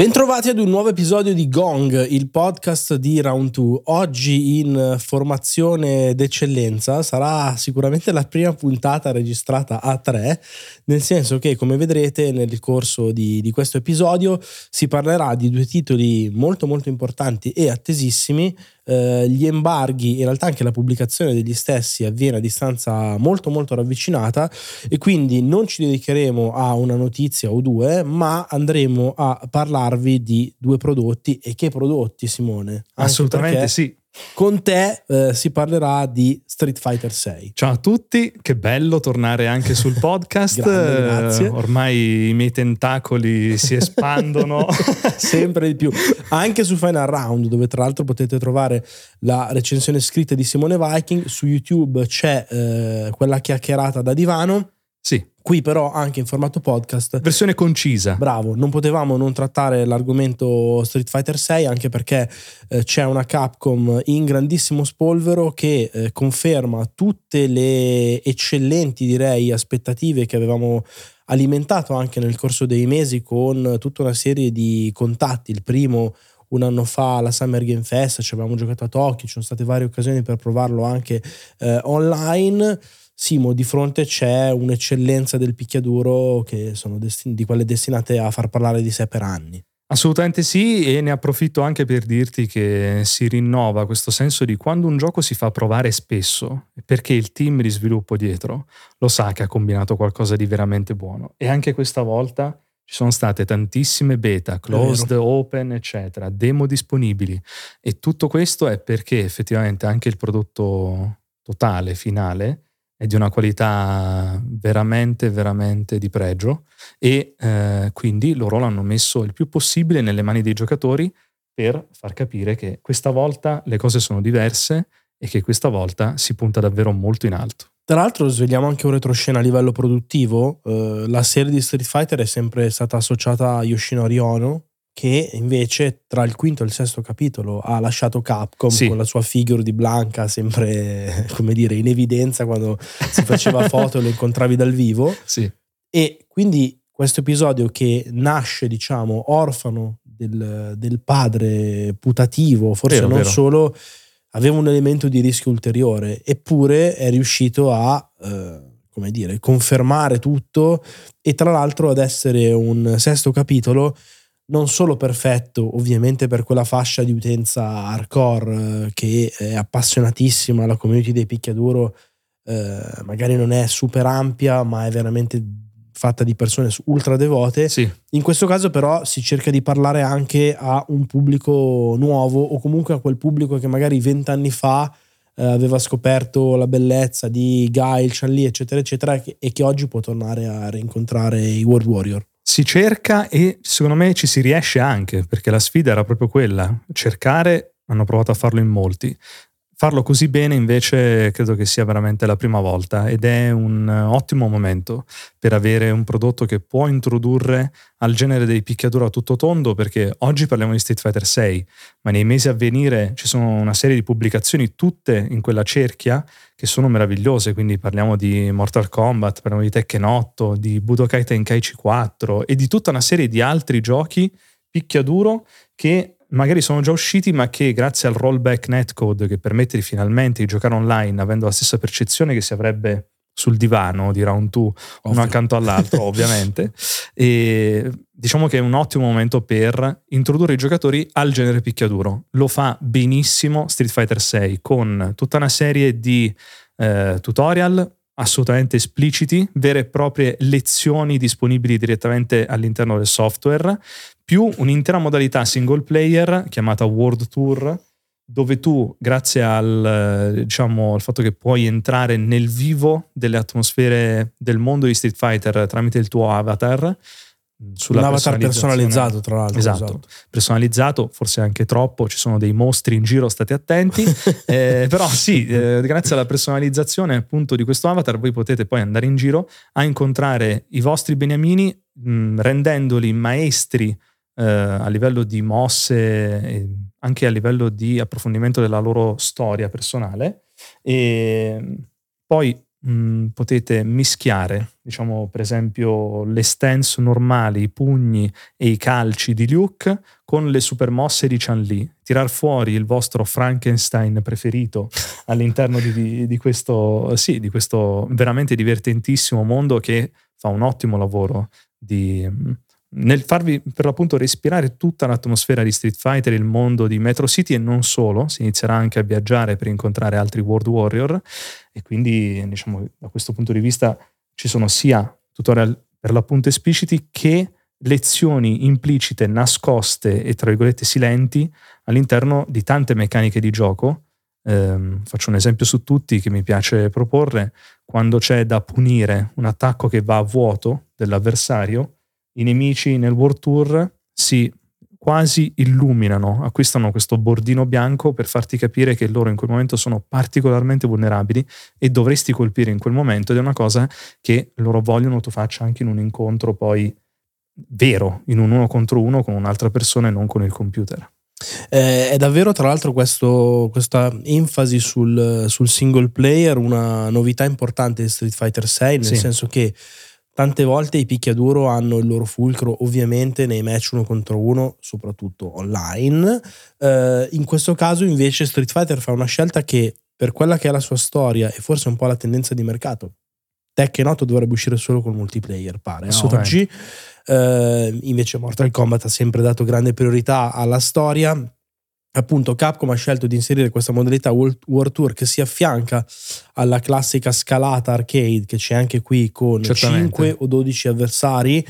Bentrovati ad un nuovo episodio di Gong, il podcast di Round 2. Oggi in formazione d'eccellenza sarà sicuramente la prima puntata registrata a tre, nel senso che, come vedrete nel corso di questo episodio, si parlerà di due titoli molto molto importanti e attesissimi. Gli embarghi, in realtà anche la pubblicazione degli stessi, avviene a distanza molto molto ravvicinata e quindi non ci dedicheremo a una notizia o due, ma andremo a parlarvi di due prodotti. E che prodotti, Simone? Assolutamente sì. Con te si parlerà di Street Fighter 6. Ciao a tutti, che bello tornare anche sul podcast. Grande, ormai i miei tentacoli si espandono sempre di più, anche su Final Round, dove tra l'altro potete trovare la recensione scritta di Simone Viking. Su YouTube c'è quella chiacchierata da divano. Sì. Qui però anche in formato podcast, versione concisa. Bravo, non potevamo non trattare l'argomento Street Fighter 6, anche perché c'è una Capcom in grandissimo spolvero che conferma tutte le eccellenti, direi, aspettative che avevamo alimentato anche nel corso dei mesi con tutta una serie di contatti. Il primo un anno fa alla Summer Game Fest, ci avevamo giocato a Tokyo, ci sono state varie occasioni per provarlo anche online. Simo, di fronte c'è un'eccellenza del picchiaduro che sono di quelle destinate a far parlare di sé per anni. Assolutamente sì, e ne approfitto anche per dirti che si rinnova questo senso di quando un gioco si fa provare spesso, perché il team di sviluppo dietro lo sa che ha combinato qualcosa di veramente buono. E anche questa volta ci sono state tantissime beta, closed, open, eccetera, demo disponibili, e tutto questo è perché effettivamente anche il prodotto totale, finale, è di una qualità veramente, veramente di pregio, e quindi loro l'hanno messo il più possibile nelle mani dei giocatori per far capire che questa volta le cose sono diverse e che questa volta si punta davvero molto in alto. Tra l'altro svegliamo anche un retroscena a livello produttivo. La serie di Street Fighter è sempre stata associata a Yoshinori Ono, che invece tra il quinto e il sesto capitolo ha lasciato Capcom, sì, con la sua figure di Blanca sempre, come dire, in evidenza quando si faceva foto e lo incontravi dal vivo. Sì. E quindi questo episodio, che nasce, diciamo, orfano del padre putativo, forse vero, non vero. Solo, aveva un elemento di rischio ulteriore, eppure è riuscito a... come dire, confermare tutto, e tra l'altro ad essere un sesto capitolo non solo perfetto, ovviamente, per quella fascia di utenza hardcore che è appassionatissima, la community dei picchiaduro magari non è super ampia, ma è veramente fatta di persone ultra devote. Sì. In questo caso però si cerca di parlare anche a un pubblico nuovo, o comunque a quel pubblico che magari 20 anni fa aveva scoperto la bellezza di Guy, Chun-Li, eccetera eccetera, e che oggi può tornare a rincontrare i World Warrior. Si cerca, e secondo me ci si riesce anche, perché la sfida era proprio quella, cercare. Hanno provato a farlo in molti, farlo così bene invece credo che sia veramente la prima volta, ed è un ottimo momento per avere un prodotto che può introdurre al genere dei picchiaduro a tutto tondo, perché oggi parliamo di Street Fighter 6, ma nei mesi a venire ci sono una serie di pubblicazioni tutte in quella cerchia che sono meravigliose. Quindi parliamo di Mortal Kombat, parliamo di Tekken 8, di Budokai Tenkaichi 4 e di tutta una serie di altri giochi picchiaduro che magari sono già usciti, ma che grazie al rollback netcode, che permette di finalmente di giocare online avendo la stessa percezione che si avrebbe sul divano di Round 2, uno accanto all'altro ovviamente, e diciamo che è un ottimo momento per introdurre i giocatori al genere picchiaduro. Lo fa benissimo Street Fighter 6 con tutta una serie di tutorial assolutamente espliciti, vere e proprie lezioni disponibili direttamente all'interno del software, più un'intera modalità single player chiamata World Tour, dove tu, grazie al fatto che puoi entrare nel vivo delle atmosfere del mondo di Street Fighter tramite il tuo avatar, sulla un avatar personalizzato, tra l'altro. Esatto. Personalizzato, forse anche troppo, ci sono dei mostri in giro, state attenti. Però sì, grazie alla personalizzazione appunto di questo avatar voi potete poi andare in giro a incontrare i vostri beniamini, rendendoli maestri a livello di mosse, anche a livello di approfondimento della loro storia personale. E poi potete mischiare, diciamo, per esempio le stance normali, i pugni e i calci di Luke con le super mosse di Chun-Li, tirar fuori il vostro Frankenstein preferito all'interno di questo veramente divertentissimo mondo che fa un ottimo lavoro nel farvi per l'appunto respirare tutta l'atmosfera di Street Fighter, il mondo di Metro City e non solo. Si inizierà anche a viaggiare per incontrare altri World Warrior, e quindi, diciamo, da questo punto di vista ci sono sia tutorial per l'appunto espliciti che lezioni implicite, nascoste e tra virgolette silenti all'interno di tante meccaniche di gioco. Faccio un esempio su tutti che mi piace proporre: quando c'è da punire un attacco che va a vuoto dell'avversario, i nemici nel World Tour si quasi illuminano, acquistano questo bordino bianco per farti capire che loro in quel momento sono particolarmente vulnerabili e dovresti colpire in quel momento, ed è una cosa che loro vogliono tu faccia anche in un incontro poi vero, in un 1 contro 1 con un'altra persona e non con il computer. È davvero, tra l'altro, questa enfasi sul single player una novità importante di Street Fighter 6, nel senso che tante volte i picchiaduro hanno il loro fulcro ovviamente nei match 1 contro 1, soprattutto online. In questo caso invece Street Fighter fa una scelta che, per quella che è la sua storia e forse un po' la tendenza di mercato, Tekken 8 dovrebbe uscire solo col multiplayer, pare, oggi. Invece Mortal Kombat ha sempre dato grande priorità alla storia. Appunto, Capcom ha scelto di inserire questa modalità World Tour che si affianca alla classica scalata arcade che c'è anche qui, con 5 o 12 avversari,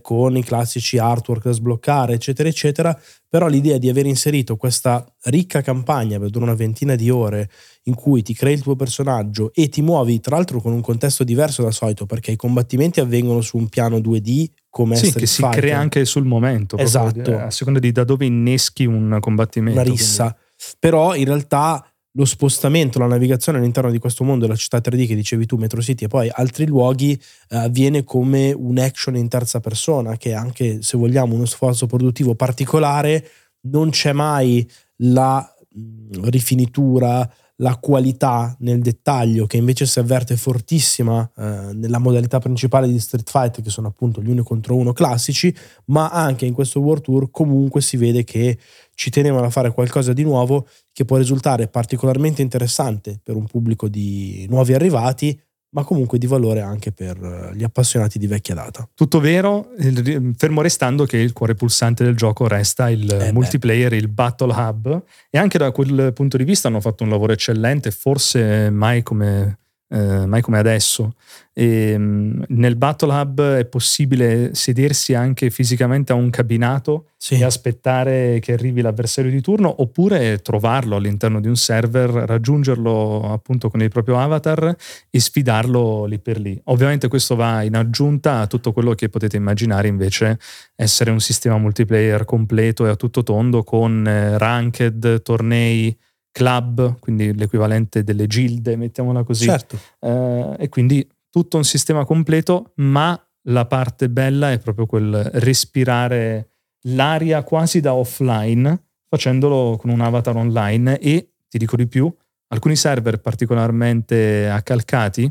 con i classici artwork da sbloccare, eccetera eccetera. Però l'idea di aver inserito questa ricca campagna per una 20 di ore in cui ti crei il tuo personaggio e ti muovi, tra l'altro, con un contesto diverso dal solito, perché i combattimenti avvengono su un piano 2D, come sì, che si Fighter. Crea anche sul momento, esatto, proprio, a seconda di da dove inneschi un combattimento, una rissa, quindi. Però in realtà lo spostamento, la navigazione all'interno di questo mondo, della città 3D che dicevi tu, Metro City, e poi altri luoghi, avviene come un action in terza persona, che è anche, se vogliamo, uno sforzo produttivo particolare. Non c'è mai la rifinitura, la qualità nel dettaglio che invece si avverte fortissima nella modalità principale di Street Fighter, che sono appunto gli 1 contro 1 classici, ma anche in questo World Tour comunque si vede che ci tenevano a fare qualcosa di nuovo che può risultare particolarmente interessante per un pubblico di nuovi arrivati, ma comunque di valore anche per gli appassionati di vecchia data. Tutto vero, fermo restando che il cuore pulsante del gioco resta il multiplayer, il Battle Hub, e anche da quel punto di vista hanno fatto un lavoro eccellente, forse mai come adesso. E nel Battle Hub è possibile sedersi anche fisicamente a un cabinato e aspettare che arrivi l'avversario di turno, oppure trovarlo all'interno di un server, raggiungerlo appunto con il proprio avatar e sfidarlo lì per lì. Ovviamente questo va in aggiunta a tutto quello che potete immaginare invece essere un sistema multiplayer completo e a tutto tondo, con ranked, tornei, club, quindi l'equivalente delle gilde, mettiamola così. Certo. E quindi tutto un sistema completo, ma la parte bella è proprio quel respirare l'aria quasi da offline, facendolo con un avatar online. E ti dico di più, alcuni server particolarmente accalcati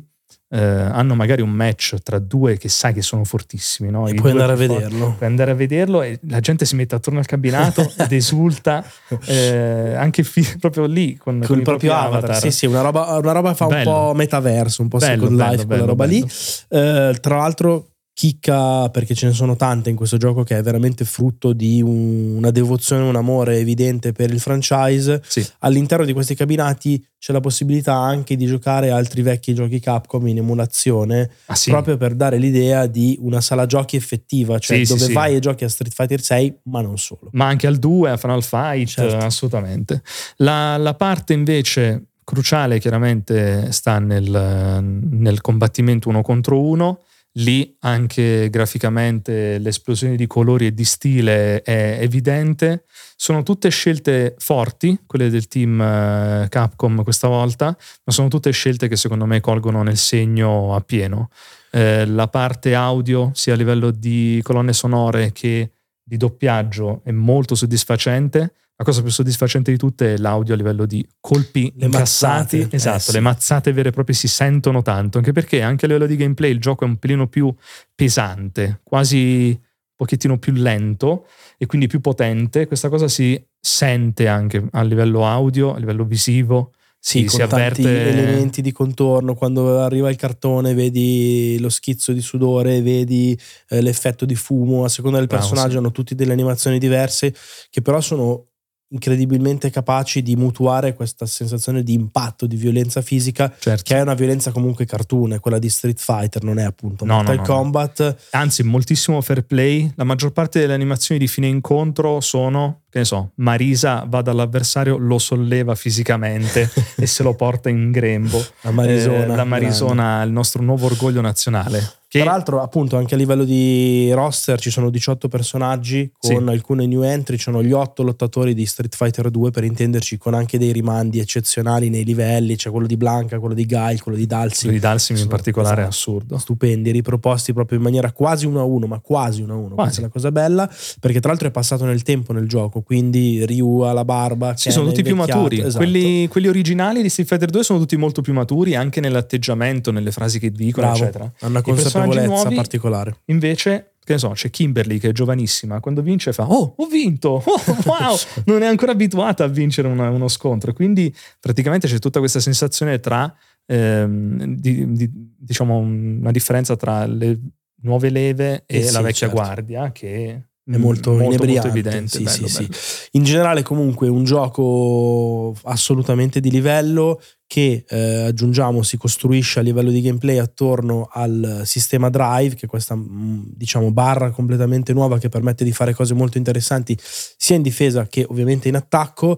hanno magari un match tra due che sai che sono fortissimi, no? E puoi andare a vederlo. Puoi andare a vederlo e la gente si mette attorno al cabinato ed esulta anche proprio lì con il proprio avatar. Sì, una roba fa bello. Un po' metaverso, un po' bello, second life, quella roba bello. Lì. Tra l'altro, chicca, perché ce ne sono tante in questo gioco, che è veramente frutto di una devozione, un amore evidente per il franchise. Sì. All'interno di questi cabinati c'è la possibilità anche di giocare altri vecchi giochi Capcom in emulazione, proprio per dare l'idea di una sala giochi effettiva, cioè dove vai e giochi a Street Fighter 6, ma non solo. Ma anche al 2, a Final Fight, certo. Assolutamente. La parte invece cruciale chiaramente sta nel combattimento 1 contro 1. Lì anche graficamente l'esplosione di colori e di stile è evidente. Sono tutte scelte forti, quelle del team Capcom questa volta, ma sono tutte scelte che secondo me colgono nel segno appieno. La parte audio, sia a livello di colonne sonore che di doppiaggio, è molto soddisfacente, La cosa più soddisfacente di tutte è l'audio a livello di colpi incassati. Esatto, sì. Le mazzate vere e proprie si sentono tanto, anche perché anche a livello di gameplay il gioco è un pelino più pesante, quasi un pochettino più lento e quindi più potente. Questa cosa si sente anche a livello audio, a livello visivo. Sì, si avverte tanti elementi di contorno. Quando arriva il cartone vedi lo schizzo di sudore, vedi l'effetto di fumo. A seconda del personaggio hanno tutti delle animazioni diverse che però sono incredibilmente capaci di mutuare questa sensazione di impatto, di violenza fisica, certo, che è una violenza comunque cartoon, quella di Street Fighter, non è appunto Mortal Kombat. Anzi, moltissimo fair play. La maggior parte delle animazioni di fine incontro sono, che ne so, Marisa va dall'avversario, lo solleva fisicamente e se lo porta in grembo. La Marisona, il nostro nuovo orgoglio nazionale. Tra l'altro, appunto, anche a livello di roster ci sono 18 personaggi con alcune new entry, ci sono gli 8 lottatori di Street Fighter 2 per intenderci, con anche dei rimandi eccezionali nei livelli, c'è quello di Blanca, quello di Guy, quello di Dalsing. Quello di Dalsing in particolare è assurdo. Stupendi, riproposti proprio in maniera quasi 1-1, ma quasi 1-1, questa è la cosa bella, perché tra l'altro è passato nel tempo nel gioco, quindi Ryu ha la barba. Sì, sono tutti più maturi, esatto. Quelli originali di Street Fighter 2 sono tutti molto più maturi, anche nell'atteggiamento, nelle frasi che dicono, eccetera. Hanno nuovi, particolare. Invece, che ne so, c'è Kimberly che è giovanissima, quando vince fa "Oh, ho vinto! Oh, wow!" Non è ancora abituata a vincere uno scontro, quindi praticamente c'è tutta questa sensazione tra diciamo una differenza tra le nuove leve e la vecchia guardia, che è molto evidente. Sì, bello, sì, bello. Sì. In generale comunque un gioco assolutamente di livello che aggiungiamo si costruisce a livello di gameplay attorno al sistema Drive, che è questa diciamo barra completamente nuova che permette di fare cose molto interessanti sia in difesa che ovviamente in attacco.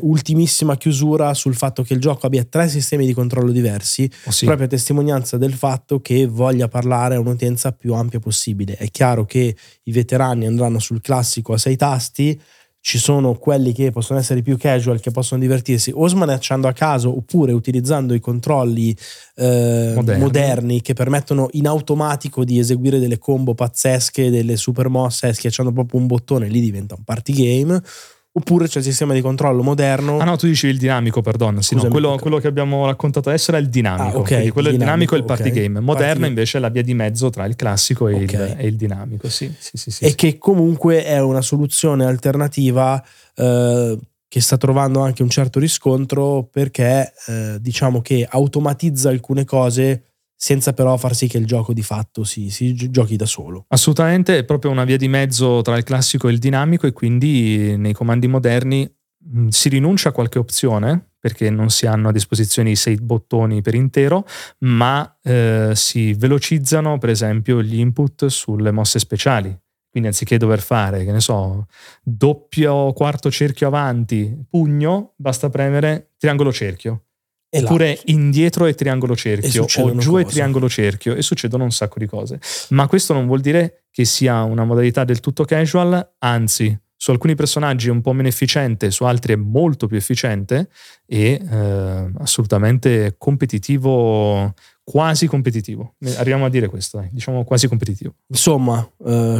Ultimissima chiusura sul fatto che il gioco abbia 3 sistemi di controllo diversi, proprio a testimonianza del fatto che voglia parlare a un'utenza più ampia possibile. È chiaro che i veterani andranno sul classico a 6 tasti. Ci sono quelli che possono essere più casual, che possono divertirsi o smanacciando a caso oppure utilizzando i controlli moderni che permettono in automatico di eseguire delle combo pazzesche, delle super mosse, schiacciando proprio un bottone, lì diventa un party game. Oppure c'è il sistema di controllo moderno. Ah no, tu dicevi il dinamico, perdona. Sì, no, quello che abbiamo raccontato adesso era il dinamico. Ah, okay, quindi quello dinamico è il party game. Moderno invece è la via di mezzo tra il classico e il dinamico. Sì. E che comunque è una soluzione alternativa che sta trovando anche un certo riscontro, perché diciamo che automatizza alcune cose senza però far sì che il gioco di fatto si giochi da solo. Assolutamente, è proprio una via di mezzo tra il classico e il dinamico, e quindi nei comandi moderni si rinuncia a qualche opzione perché non si hanno a disposizione i 6 bottoni per intero, ma si velocizzano per esempio gli input sulle mosse speciali. Quindi anziché dover fare, che ne so, doppio quarto cerchio avanti, pugno, basta premere triangolo cerchio. Oppure indietro e triangolo cerchio, o giù e triangolo cerchio, e succedono un sacco di cose. Ma questo non vuol dire che sia una modalità del tutto casual, anzi, su alcuni personaggi è un po' meno efficiente, su altri è molto più efficiente e assolutamente competitivo, quasi competitivo. Arriviamo a dire questo, diciamo quasi competitivo. Insomma,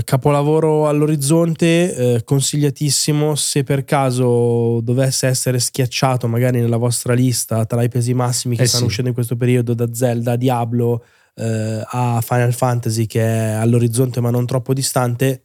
capolavoro all'orizzonte, consigliatissimo. Se per caso dovesse essere schiacciato magari nella vostra lista tra i pesi massimi che stanno uscendo in questo periodo, da Zelda, Diablo a Final Fantasy, che è all'orizzonte ma non troppo distante,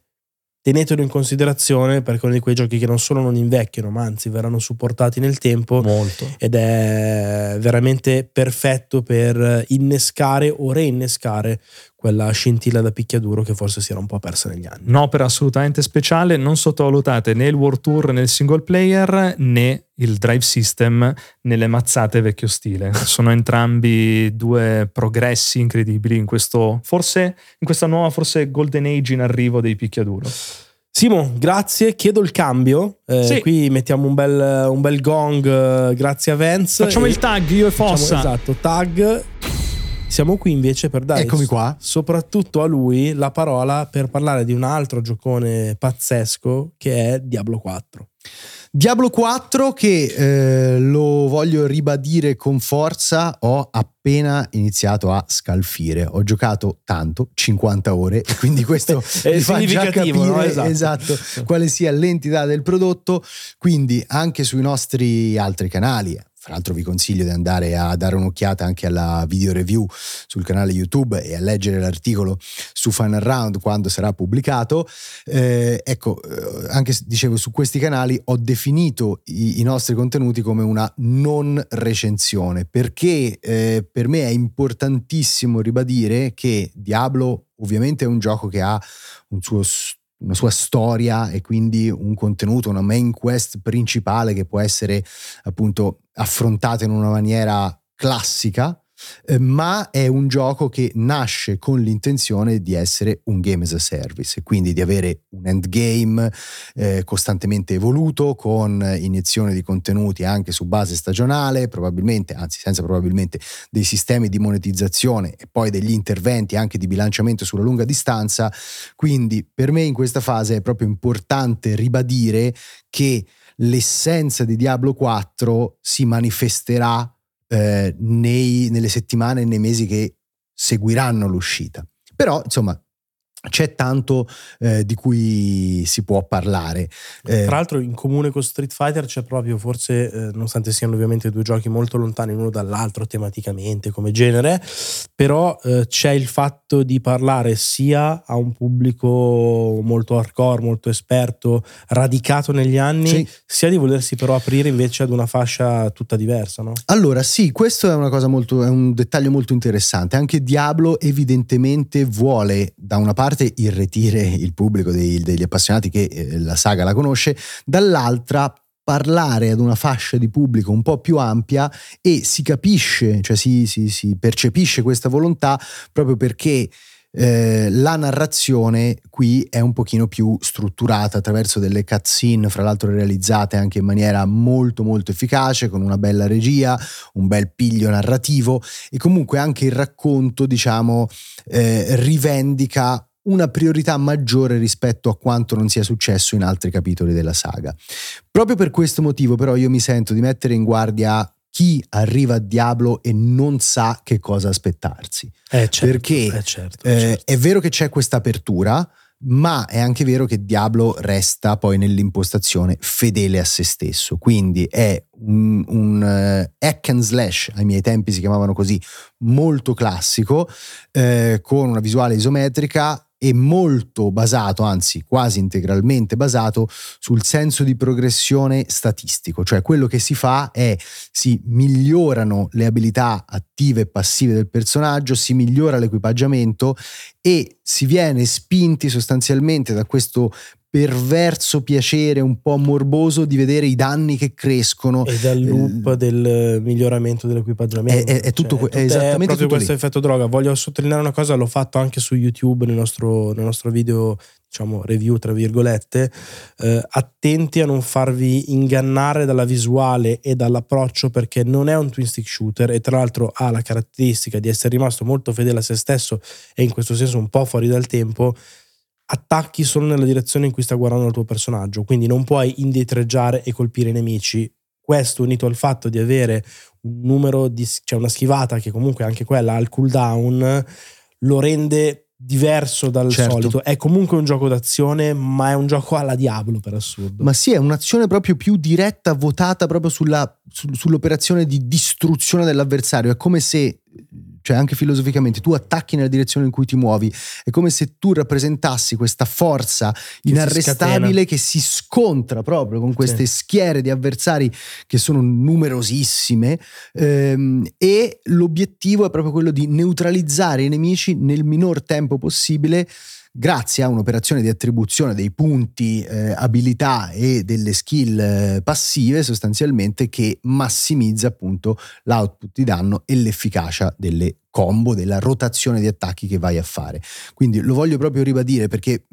tenetelo in considerazione, perché è uno di quei giochi che non solo non invecchiano, ma anzi verranno supportati nel tempo molto, ed è veramente perfetto per innescare o reinnescare quella scintilla da picchiaduro che forse si era un po' persa negli anni. Un'opera assolutamente speciale, non sottovalutate né il World Tour nel single player né il Drive System nelle mazzate vecchio stile. Sono entrambi 2 progressi incredibili in questa nuova golden age in arrivo dei picchiaduro. Simo, grazie, chiedo il cambio. Qui mettiamo un bel gong, grazie a Vance. Facciamo il tag, io e Fossa. Esatto, tag. Siamo qui invece per dare soprattutto a lui la parola per parlare di un altro giocone pazzesco che è Diablo 4. Diablo 4 che lo voglio ribadire con forza, ho appena iniziato a scalfire, ho giocato tanto, 50 ore, e quindi questo mi fa già capire, no? Esatto, quale sia l'entità del prodotto. Quindi anche sui nostri altri canali, fra l'altro vi consiglio di andare a dare un'occhiata anche alla video review sul canale YouTube e a leggere l'articolo su Final Round quando sarà pubblicato. Ecco, anche dicevo, su questi canali ho definito i nostri contenuti come una non recensione, perché per me è importantissimo ribadire che Diablo ovviamente è un gioco che ha un suo una sua storia e quindi un contenuto, una main quest principale che può essere appunto affrontata in una maniera classica, ma è un gioco che nasce con l'intenzione di essere un game as a service, quindi di avere un endgame costantemente evoluto, con iniezione di contenuti anche su base stagionale, probabilmente, anzi senza probabilmente, dei sistemi di monetizzazione e poi degli interventi anche di bilanciamento sulla lunga distanza. Quindi per me in questa fase è proprio importante ribadire che l'essenza di Diablo 4 si manifesterà nelle settimane e nei mesi che seguiranno l'uscita. Però insomma c'è tanto di cui si può parlare. Tra l'altro in comune con Street Fighter c'è proprio, forse nonostante siano ovviamente due giochi molto lontani l'uno dall'altro tematicamente come genere, però c'è il fatto di parlare sia a un pubblico molto hardcore, molto esperto, radicato negli anni, sì, sia di volersi però aprire invece ad una fascia tutta diversa, no? Allora sì, questo è una cosa molto, è un dettaglio molto interessante. Anche Diablo evidentemente vuole da una parte irretire il pubblico degli appassionati che la saga la conosce, dall'altra parlare ad una fascia di pubblico un po' più ampia, e si capisce, cioè si percepisce questa volontà proprio perché la narrazione qui è un pochino più strutturata attraverso delle cutscene, fra l'altro realizzate anche in maniera molto molto efficace, con una bella regia, un bel piglio narrativo, e comunque anche il racconto, diciamo, rivendica una priorità maggiore rispetto a quanto non sia successo in altri capitoli della saga. Proprio per questo motivo però io mi sento di mettere in guardia chi arriva a Diablo e non sa che cosa aspettarsi. Certo, perché certo. È vero che c'è questa apertura, ma è anche vero che Diablo resta poi nell'impostazione fedele a se stesso, quindi è un hack and slash, ai miei tempi si chiamavano così, molto classico, con una visuale isometrica e molto basato, anzi quasi integralmente basato sul senso di progressione statistico, cioè quello che si fa è si migliorano le abilità attive e passive del personaggio, si migliora l'equipaggiamento e si viene spinti sostanzialmente da questo perverso piacere un po' morboso di vedere i danni che crescono e dal loop del miglioramento dell'equipaggiamento. È tutto, cioè, è esattamente proprio tutto questo lì. Effetto droga. Voglio sottolineare una cosa, l'ho fatto anche su YouTube nel nostro video, diciamo, review tra virgolette. Attenti a non farvi ingannare dalla visuale e dall'approccio, perché non è un twin stick shooter e tra l'altro ha la caratteristica di essere rimasto molto fedele a se stesso e in questo senso un po' fuori dal tempo. Attacchi solo nella direzione in cui sta guardando il tuo personaggio, quindi non puoi indietreggiare e colpire i nemici. Questo unito al fatto di avere un numero di, cioè una schivata che comunque anche quella ha il cooldown, lo rende diverso dal solito. È comunque un gioco d'azione, ma è un gioco alla Diablo per assurdo. Ma sì, è un'azione proprio più diretta, votata proprio sull'operazione di distruzione dell'avversario. È come se, cioè anche filosoficamente, tu attacchi nella direzione in cui ti muovi, è come se tu rappresentassi questa forza che inarrestabile si che si scontra proprio con queste schiere di avversari che sono numerosissime, e l'obiettivo è proprio quello di neutralizzare i nemici nel minor tempo possibile grazie a un'operazione di attribuzione dei punti, abilità e delle skill passive sostanzialmente, che massimizza appunto l'output di danno e l'efficacia delle combo, della rotazione di attacchi che vai a fare. Quindi lo voglio proprio ribadire perché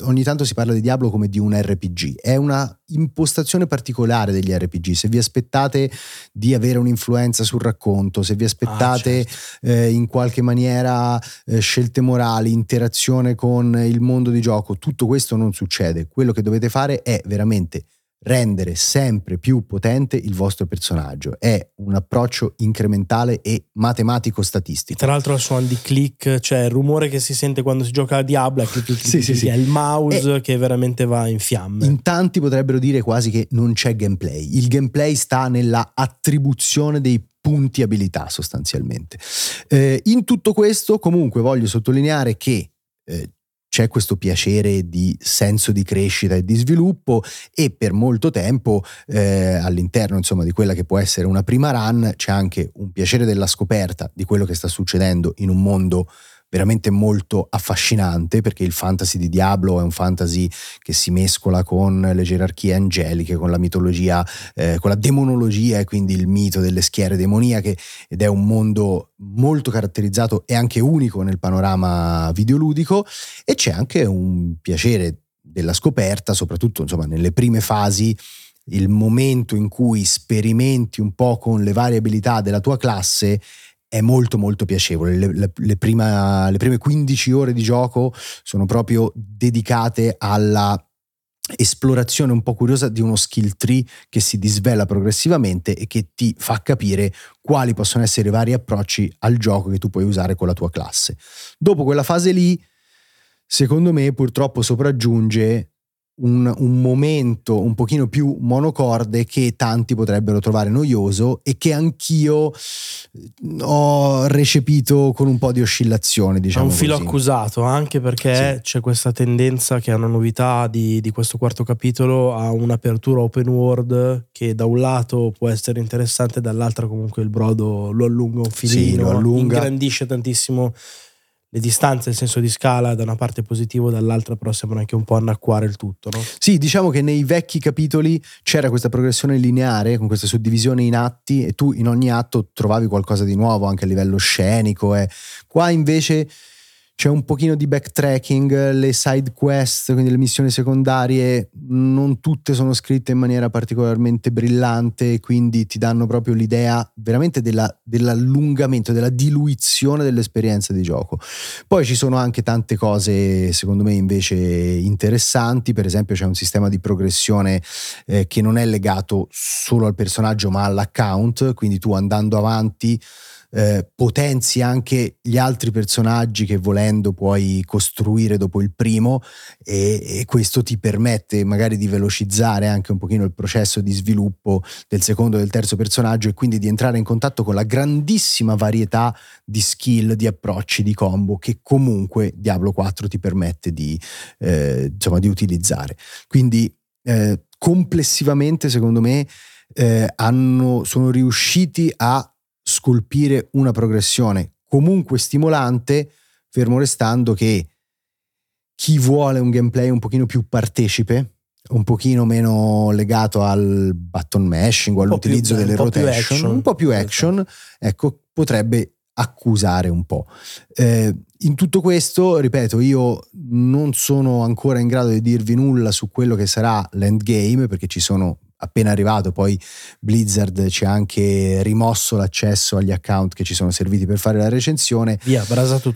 ogni tanto si parla di Diablo come di un RPG. È una impostazione particolare degli RPG. Se vi aspettate di avere un'influenza sul racconto, se vi aspettate in qualche maniera scelte morali, interazione con il mondo di gioco, tutto questo non succede. Quello che dovete fare è veramente rendere sempre più potente il vostro personaggio. È un approccio incrementale e matematico-statistico. Tra l'altro al suono di click, cioè il rumore che si sente quando si gioca a Diablo sì. È il mouse che veramente va in fiamme. In tanti potrebbero dire quasi che non c'è gameplay. Il gameplay sta nella attribuzione dei punti abilità, sostanzialmente. In tutto questo comunque voglio sottolineare che c'è questo piacere di senso di crescita e di sviluppo, e per molto tempo all'interno insomma di quella che può essere una prima run c'è anche un piacere della scoperta di quello che sta succedendo in un mondo veramente molto affascinante, perché il fantasy di Diablo è un fantasy che si mescola con le gerarchie angeliche, con la mitologia, con la demonologia e quindi il mito delle schiere demoniache, ed è un mondo molto caratterizzato e anche unico nel panorama videoludico. E c'è anche un piacere della scoperta, soprattutto insomma nelle prime fasi, il momento in cui sperimenti un po' con le varie abilità della tua classe è molto molto piacevole. Le prime 15 ore di gioco sono proprio dedicate alla esplorazione un po' curiosa di uno skill tree che si disvela progressivamente e che ti fa capire quali possono essere i vari approcci al gioco che tu puoi usare con la tua classe. Dopo quella fase lì, secondo me, purtroppo sopraggiunge un momento un pochino più monocorde che tanti potrebbero trovare noioso e che anch'io ho recepito con un po' di oscillazione, diciamo. È un filo accusato, anche perché c'è questa tendenza, che è una novità di questo quarto capitolo, a un'apertura open world che da un lato può essere interessante, dall'altra comunque il brodo lo allunga un filino, ingrandisce tantissimo le distanze, il senso di scala, da una parte positivo, dall'altra però sembra anche un po' annacquare il tutto, no? Sì, diciamo che nei vecchi capitoli c'era questa progressione lineare con questa suddivisione in atti e tu in ogni atto trovavi qualcosa di nuovo anche a livello scenico. Qua invece c'è un pochino di backtracking, le side quest, quindi le missioni secondarie, non tutte sono scritte in maniera particolarmente brillante, quindi ti danno proprio l'idea veramente dell'allungamento, della diluizione dell'esperienza di gioco. Poi ci sono anche tante cose secondo me invece interessanti. Per esempio c'è un sistema di progressione che non è legato solo al personaggio ma all'account, quindi tu andando avanti potenzi anche gli altri personaggi che volendo puoi costruire dopo il primo, e questo ti permette magari di velocizzare anche un pochino il processo di sviluppo del secondo e del terzo personaggio, e quindi di entrare in contatto con la grandissima varietà di skill, di approcci, di combo che comunque Diablo 4 ti permette di utilizzare. Quindi complessivamente secondo me sono riusciti a scolpire una progressione comunque stimolante, fermo restando che chi vuole un gameplay un pochino più partecipe, un pochino meno legato al button mashing o all'utilizzo delle rotation, un po' più action, ecco, potrebbe accusare un po'. In tutto questo, ripeto, io non sono ancora in grado di dirvi nulla su quello che sarà l'endgame, perché ci sono appena arrivato, poi Blizzard ci ha anche rimosso l'accesso agli account che ci sono serviti per fare la recensione. Via, brasato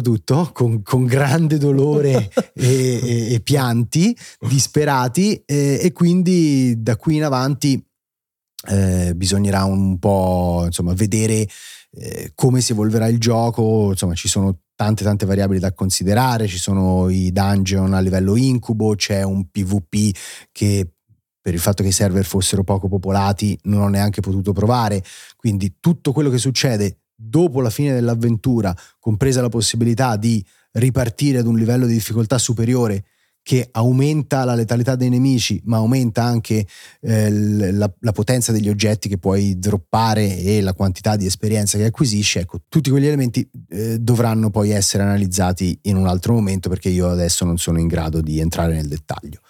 tutto con grande dolore e pianti disperati, e quindi da qui in avanti bisognerà un po' insomma vedere come si evolverà il gioco. Insomma ci sono tante variabili da considerare, ci sono i dungeon a livello incubo, c'è un PvP che per il fatto che i server fossero poco popolati non ho neanche potuto provare, quindi tutto quello che succede dopo la fine dell'avventura, compresa la possibilità di ripartire ad un livello di difficoltà superiore che aumenta la letalità dei nemici ma aumenta anche la potenza degli oggetti che puoi droppare e la quantità di esperienza che acquisisci, ecco, tutti quegli elementi dovranno poi essere analizzati in un altro momento, perché io adesso non sono in grado di entrare nel dettaglio.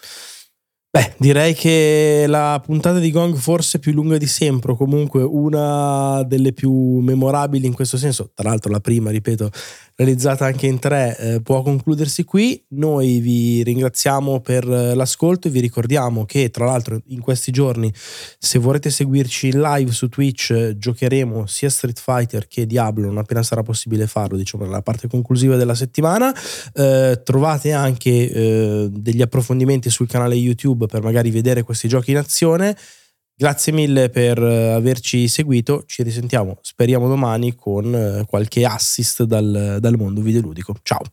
Beh, direi che la puntata di Gong forse più lunga di sempre, o comunque una delle più memorabili in questo senso, tra l'altro la prima, ripeto, realizzata anche in tre, può concludersi qui. Noi vi ringraziamo per l'ascolto e vi ricordiamo che tra l'altro in questi giorni, se vorrete seguirci in live su Twitch, giocheremo sia Street Fighter che Diablo, non appena sarà possibile farlo, diciamo nella parte conclusiva della settimana. Trovate anche degli approfondimenti sul canale YouTube per magari vedere questi giochi in azione. Grazie mille per averci seguito, ci risentiamo speriamo domani con qualche assist dal mondo videoludico. Ciao.